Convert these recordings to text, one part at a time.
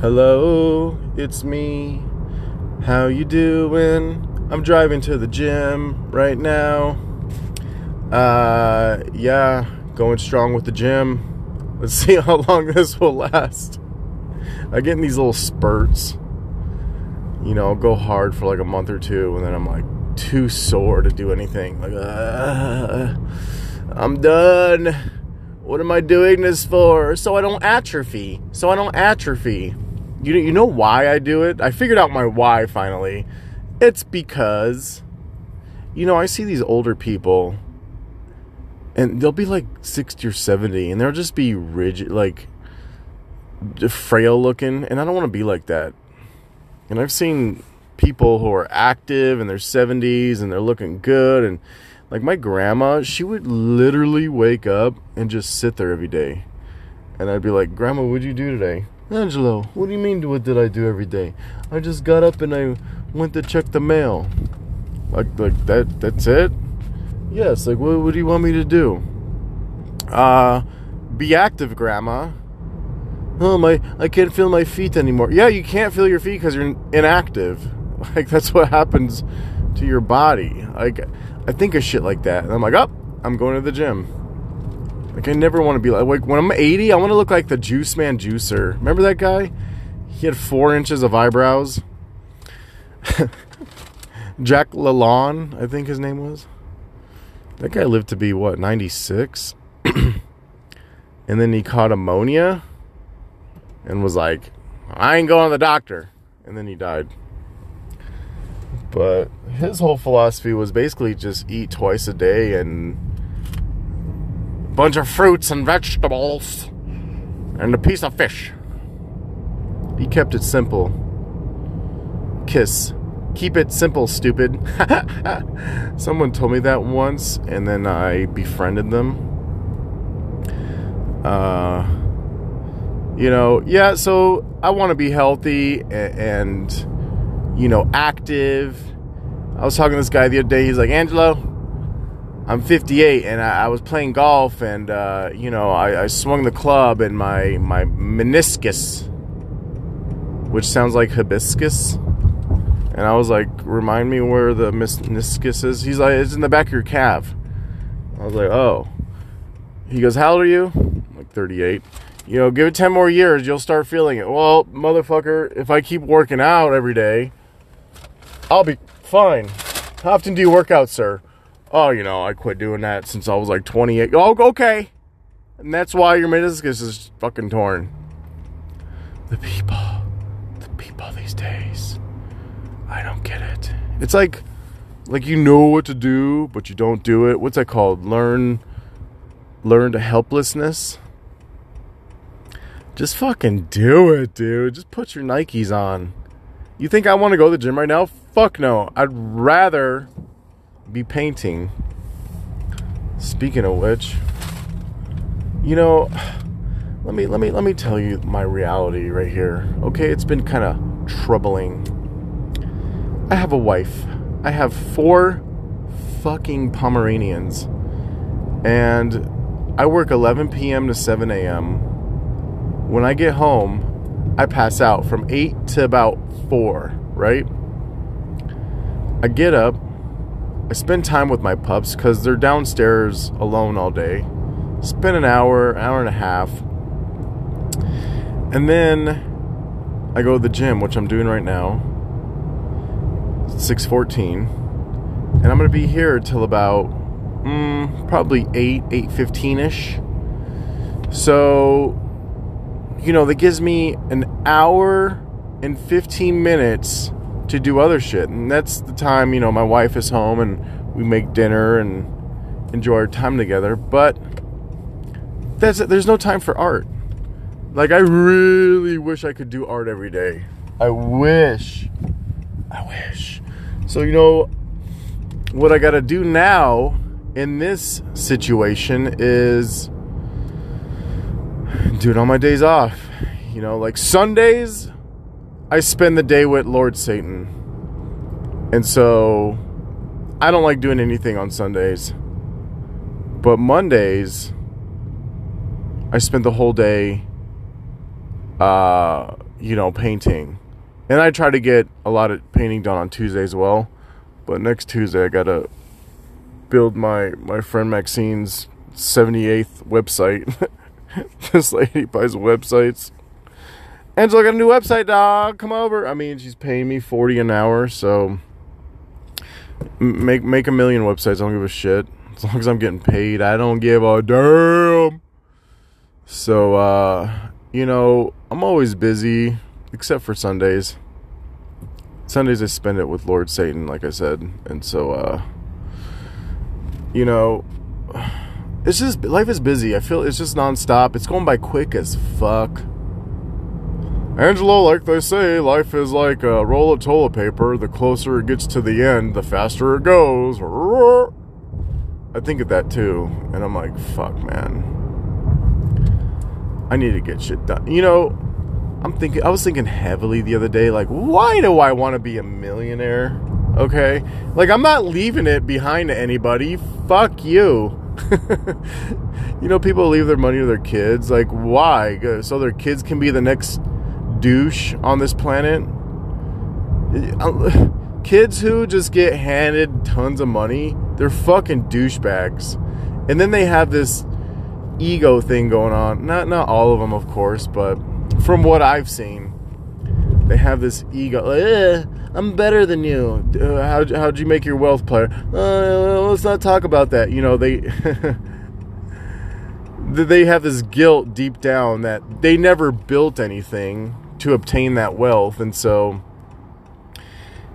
Hello, it's me. How you doing? I'm driving to the gym right now. Yeah, going strong with the gym. Let's see how long this will last. I get in these little spurts. You know, I'll go hard for like a month or two, and then I'm like too sore to do anything. Like, I'm done. What am I doing this for? So I don't atrophy. You know why I do it? I figured out my why finally. It's because, you know, I see these older people and they'll be like 60 or 70 and they'll just be rigid, like frail looking. And I don't want to be like that. And I've seen people who are active in their 70s and they're looking good. And like my grandma, she would literally wake up and just sit there every day. And I'd be like, Grandma, what'd you do today? Angelo, what do you mean what did I do every day? I just got up and I went to check the mail. Like that's it? Yes, like what do you want me to do? Be active, Grandma. Oh, I can't feel my feet anymore. Yeah, you can't feel your feet because you're inactive. Like that's what happens to your body. Like I think of shit like that. And I'm like, oh, I'm going to the gym. Like, I never want to be like, when I'm 80, I want to look like the Juice Man Juicer. Remember that guy? He had 4 inches of eyebrows. Jack LaLonde, I think his name was. That guy lived to be, what, 96? And then he caught pneumonia and was like, I ain't going to the doctor. And then he died. But his whole philosophy was basically just eat twice a day and a bunch of fruits and vegetables and a piece of fish. He kept it simple. Kiss. Keep it simple, stupid. Someone told me that once, and then I befriended them. You know, yeah, so I want to be healthy and you know, active. I was talking to this guy the other day. He's like, Angelo, I'm 58 and I was playing golf and, you know, I swung the club and my meniscus, which sounds like hibiscus. And I was like, remind me where the meniscus is. He's like, it's in the back of your calf. I was like, oh. He goes, how old are you? I'm like 38. You know, give it 10 more years. You'll start feeling it. Well, motherfucker, if I keep working out every day, I'll be fine. How often do you work out, sir? Oh, you know, I quit doing that since I was like 28. Oh, okay. And that's why your meniscus is fucking torn. The people these days, I don't get it. It's like you know what to do, but you don't do it. What's that called? Learn to helplessness. Just fucking do it, dude. Just put your Nikes on. You think I want to go to the gym right now? Fuck no. I'd rather be painting. Speaking of which, you know, let me tell you my reality right here. Okay, it's been kind of troubling. I have a wife. I have 4 fucking Pomeranians. And I work 11 p.m. to 7 a.m. When I get home, I pass out from 8 to about 4, right? I get up. I spend time with my pups because they're downstairs alone all day. Spend an hour and a half. And then I go to the gym, which I'm doing right now. 6:14. And I'm going to be here till about probably 8:15-ish. So, you know, that gives me an hour and 15 minutes to do other shit. And that's the time, you know, my wife is home and we make dinner and enjoy our time together. But that's it. There's no time for art. Like, I really wish I could do art every day. I wish. So, you know, what I got to do now in this situation is do it on my days off. You know, like Sundays, I spend the day with Lord Satan. And so I don't like doing anything on Sundays. But Mondays, I spend the whole day you know, painting. And I try to get a lot of painting done on Tuesday as well. But next Tuesday, I got to build my friend Maxine's 78th website. This lady buys websites. Angela got a new website, dog. Come over. I mean, she's paying me $40 an hour, so make a million websites. I don't give a shit. As long as I'm getting paid, I don't give a damn. So, you know, I'm always busy, except for Sundays. Sundays I spend it with Lord Satan, like I said. And so, you know, it's just, life is busy. I feel it's just nonstop. It's going by quick as fuck. Angelo, like they say, life is like a roll of toilet paper. The closer it gets to the end, the faster it goes. I think of that too, and I'm like, fuck, man. I need to get shit done. You know, I was thinking heavily the other day, like, why do I want to be a millionaire? Okay? Like, I'm not leaving it behind to anybody. Fuck you. You know, people leave their money to their kids. Like, why? So their kids can be the next douche on this planet? Kids who just get handed tons of money, they're fucking douchebags. And then they have this ego thing going on. Not all of them, of course, but from what I've seen, they have this ego. I'm better than you. How'd you make your wealth, player? Let's not talk about that. You know, they they have this guilt deep down that they never built anything to obtain that wealth. And so,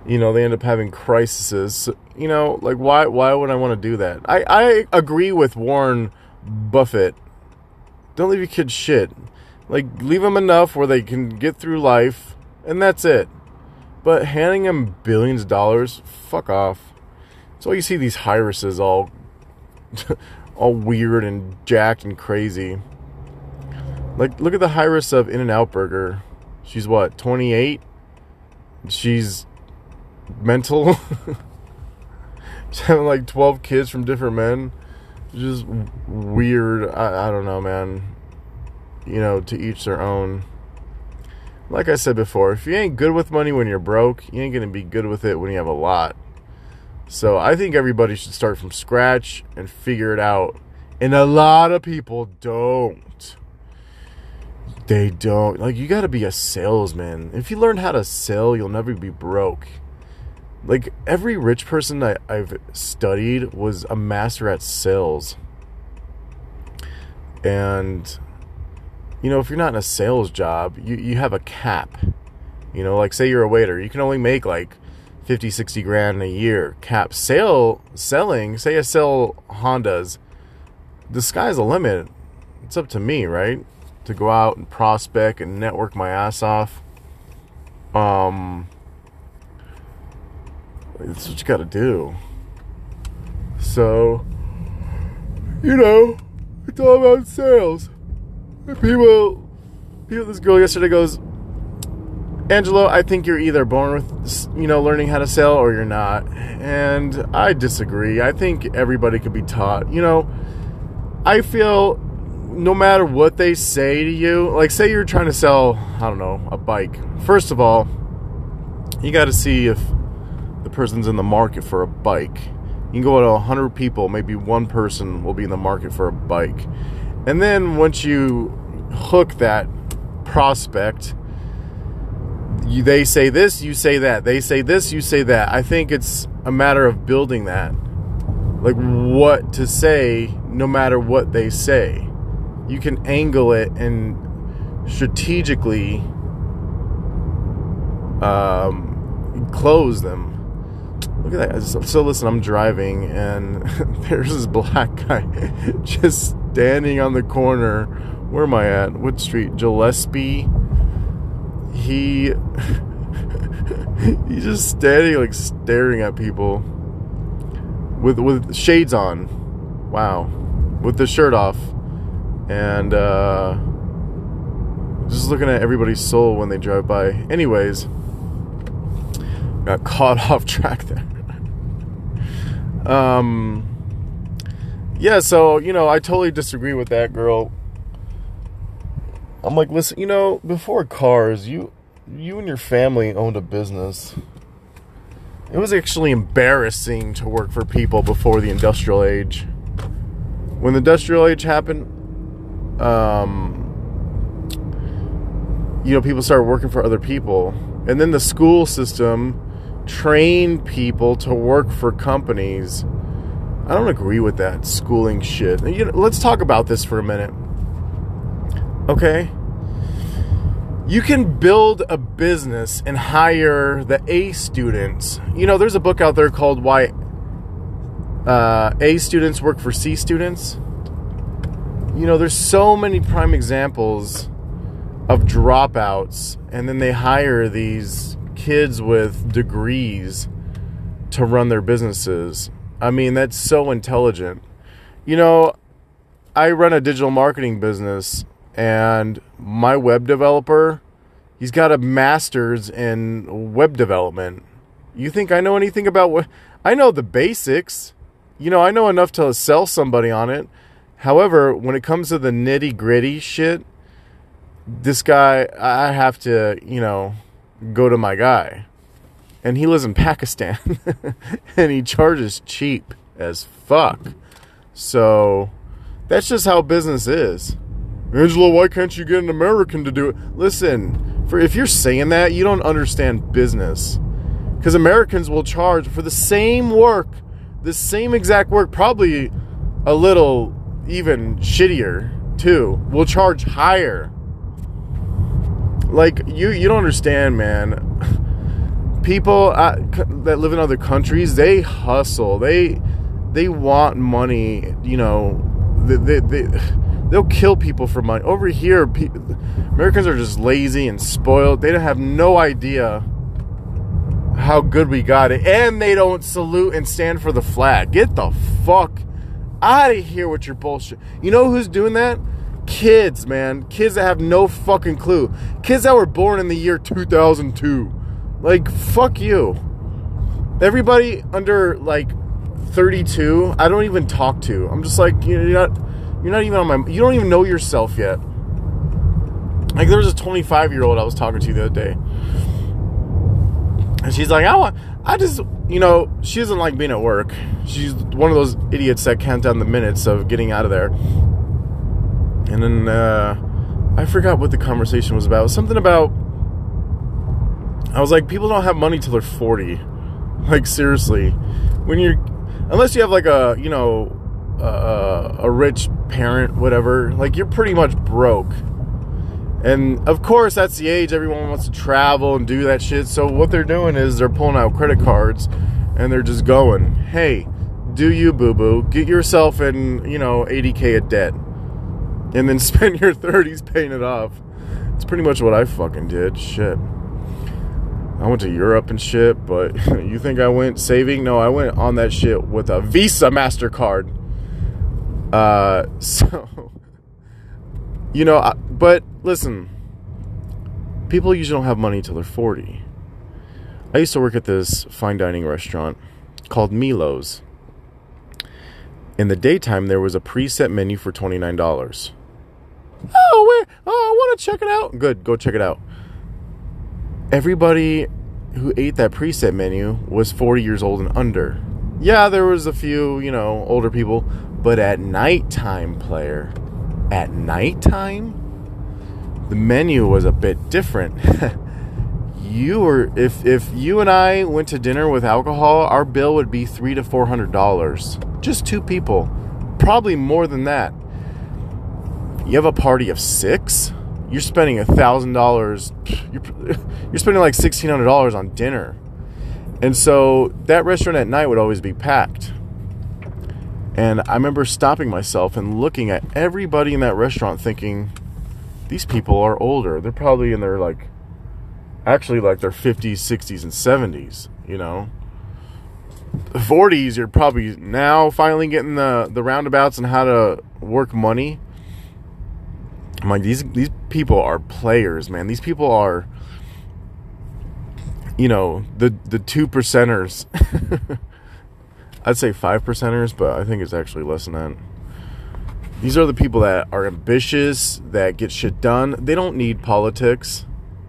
you know, they end up having crises. You know, like, why would I want to do that? I agree with Warren Buffett. Don't leave your kids shit. Like, leave them enough where they can get through life, and that's it. But handing them billions of dollars, fuck off. That's why you see these heiresses all weird and jacked and crazy. Like, look at the heiress of In-N-Out Burger. She's what, 28? She's mental. She's having like 12 kids from different men. Just weird. I don't know, man. You know, to each their own. Like I said before, if you ain't good with money when you're broke, you ain't going to be good with it when you have a lot. So I think everybody should start from scratch and figure it out. And a lot of people don't. They don't. Like, you got to be a salesman. If you learn how to sell, you'll never be broke. Like, every rich person that I've studied was a master at sales. And, you know, if you're not in a sales job, you have a cap. You know, like, say you're a waiter. You can only make, like, 50, 60 grand a year cap. Selling, say I sell Hondas. The sky's the limit. It's up to me, right? To go out and prospect and network my ass off. That's what you got to do. So, you know, it's all about sales. This girl yesterday goes, Angelo, I think you're either born with, you know, learning how to sell or you're not. And I disagree. I think everybody could be taught. You know, I feel no matter what they say to you, like, say you're trying to sell, I don't know, a bike. First of all, you got to see if the person's in the market for a bike. You can go to 100 people, maybe one person will be in the market for a bike. And then once you hook that prospect, they say this, you say that. They say this, you say that. I think it's a matter of building that. Like, what to say no matter what they say. You can angle it and strategically close them. Look at that. So listen, I'm driving, and there's this black guy just standing on the corner. Where am I at? Wood Street Gillespie. He's just standing, like, staring at people with shades on. Wow. With the shirt off. And just looking at everybody's soul when they drive by. Anyways, got caught off track there. Yeah, so, you know, I totally disagree with that girl. I'm like, listen, you know, before cars, you you and your family owned a business, it was actually embarrassing to work for people before the industrial age. When the industrial age happened, you know, people started working for other people. And then the school system trained people to work for companies. I don't agree with that schooling shit. You know, let's talk about this for a minute. Okay? You can build a business and hire the A students. You know, there's a book out there called Why A Students Work for C Students. You know, there's so many prime examples of dropouts, and then they hire these kids with degrees to run their businesses. I mean, that's so intelligent. You know, I run a digital marketing business, and my web developer, he's got a master's in web development. You think I know anything about what? I know the basics. You know, I know enough to sell somebody on it. However, when it comes to the nitty gritty shit, this guy, I have to, you know, go to my guy. And he lives in Pakistan. And he charges cheap as fuck. So that's just how business is. Angela, why can't you get an American to do it? Listen, if you're saying that, you don't understand business. Because Americans will charge for the same work, the same exact work, probably a little even shittier too, will charge higher. Like, you don't understand, man. People that live in other countries, they hustle. They want money, you know. They'll kill people for money. Over here, Americans are just lazy and spoiled. They don't have no idea how good we got it. And they don't salute and stand for the flag. Get the fuck out of here with your bullshit. You know who's doing that? Kids, man. Kids that have no fucking clue. Kids that were born in the year 2002. Like, fuck you. Everybody under, like, 32, I don't even talk to. I'm just like, you know, you're not even on my... You don't even know yourself yet. Like, there was a 25-year-old I was talking to the other day. And she's like, I just... You know, she doesn't like being at work. She's one of those idiots that count down the minutes of getting out of there. And then, I forgot what the conversation was about. Something about... I was like, people don't have money till they're 40. Like, seriously. When you're... Unless you have, like, a, you know... a rich parent, whatever, like, you're pretty much broke. And of course, that's the age everyone wants to travel and do that shit. So what they're doing is they're pulling out credit cards and they're just going, hey, do you, boo boo, get yourself in, you know, $80,000 of debt and then spend your 30s paying it off. It's pretty much what I fucking did. Shit, I went to Europe and shit, but you think I went saving? No, I went on that shit with a Visa MasterCard. So, you know, but listen, people usually don't have money till they're 40. I used to work at this fine dining restaurant called Milo's. In the daytime, there was a preset menu for $29. I want to check it out. Good, go check it out. Everybody who ate that preset menu was 40 years old and under. Yeah, there was a few, you know, older people. But at nighttime, player, at nighttime, the menu was a bit different. You were, if you and I went to dinner with alcohol, our bill would be $300 to $400. Just two people, probably more than that. You have a party of six, you're spending $1,000. You're spending like $1,600 on dinner, and so that restaurant at night would always be packed. And I remember stopping myself and looking at everybody in that restaurant thinking, these people are older. They're probably in their, like, actually, like, their 50s, 60s, and 70s, you know. 40s, you're probably now finally getting the roundabouts and how to work money. I'm like, these people are players, man. These people are, you know, the 2%ers. I'd say 5%ers, but I think it's actually less than that. These are the people that are ambitious, that get shit done. They don't need politics.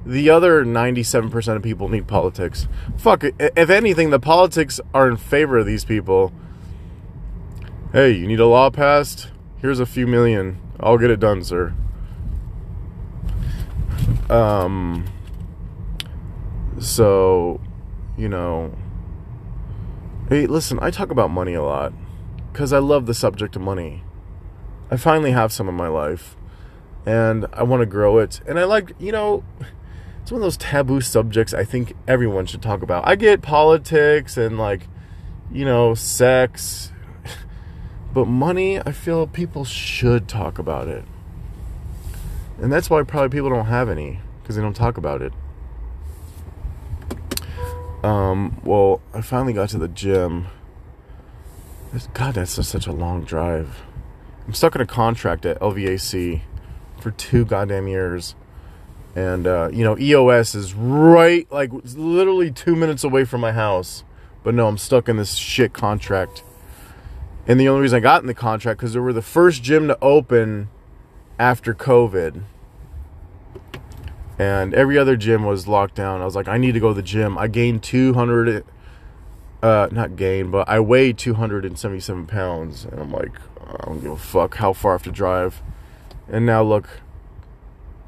The other 97% of people need politics. Fuck it. If anything, the politics are in favor of these people. Hey, you need a law passed? Here's a few million. I'll get it done, sir. So, you know. Hey, listen, I talk about money a lot because I love the subject of money. I finally have some in my life and I want to grow it. And I like, you know, it's one of those taboo subjects I think everyone should talk about. I get politics and, like, you know, sex. But money, I feel people should talk about it. And that's why probably people don't have any, because they don't talk about it. Well, I finally got to the gym. God, that's just such a long drive. I'm stuck in a contract at LVAC for 2 goddamn years. And, you know, EOS is right, like, literally 2 minutes away from my house. But no, I'm stuck in this shit contract. And the only reason I got in the contract, because they were the first gym to open after COVID. And every other gym was locked down. I was like, I need to go to the gym. I gained 200, but I weighed 277 pounds. And I'm like, I don't give a fuck how far I have to drive. And now look,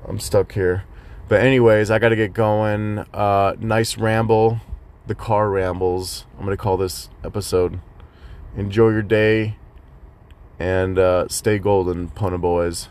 I'm stuck here. But anyways, I got to get going. Nice ramble. The car rambles. I'm going to call this episode. Enjoy your day. And stay golden, punna boys.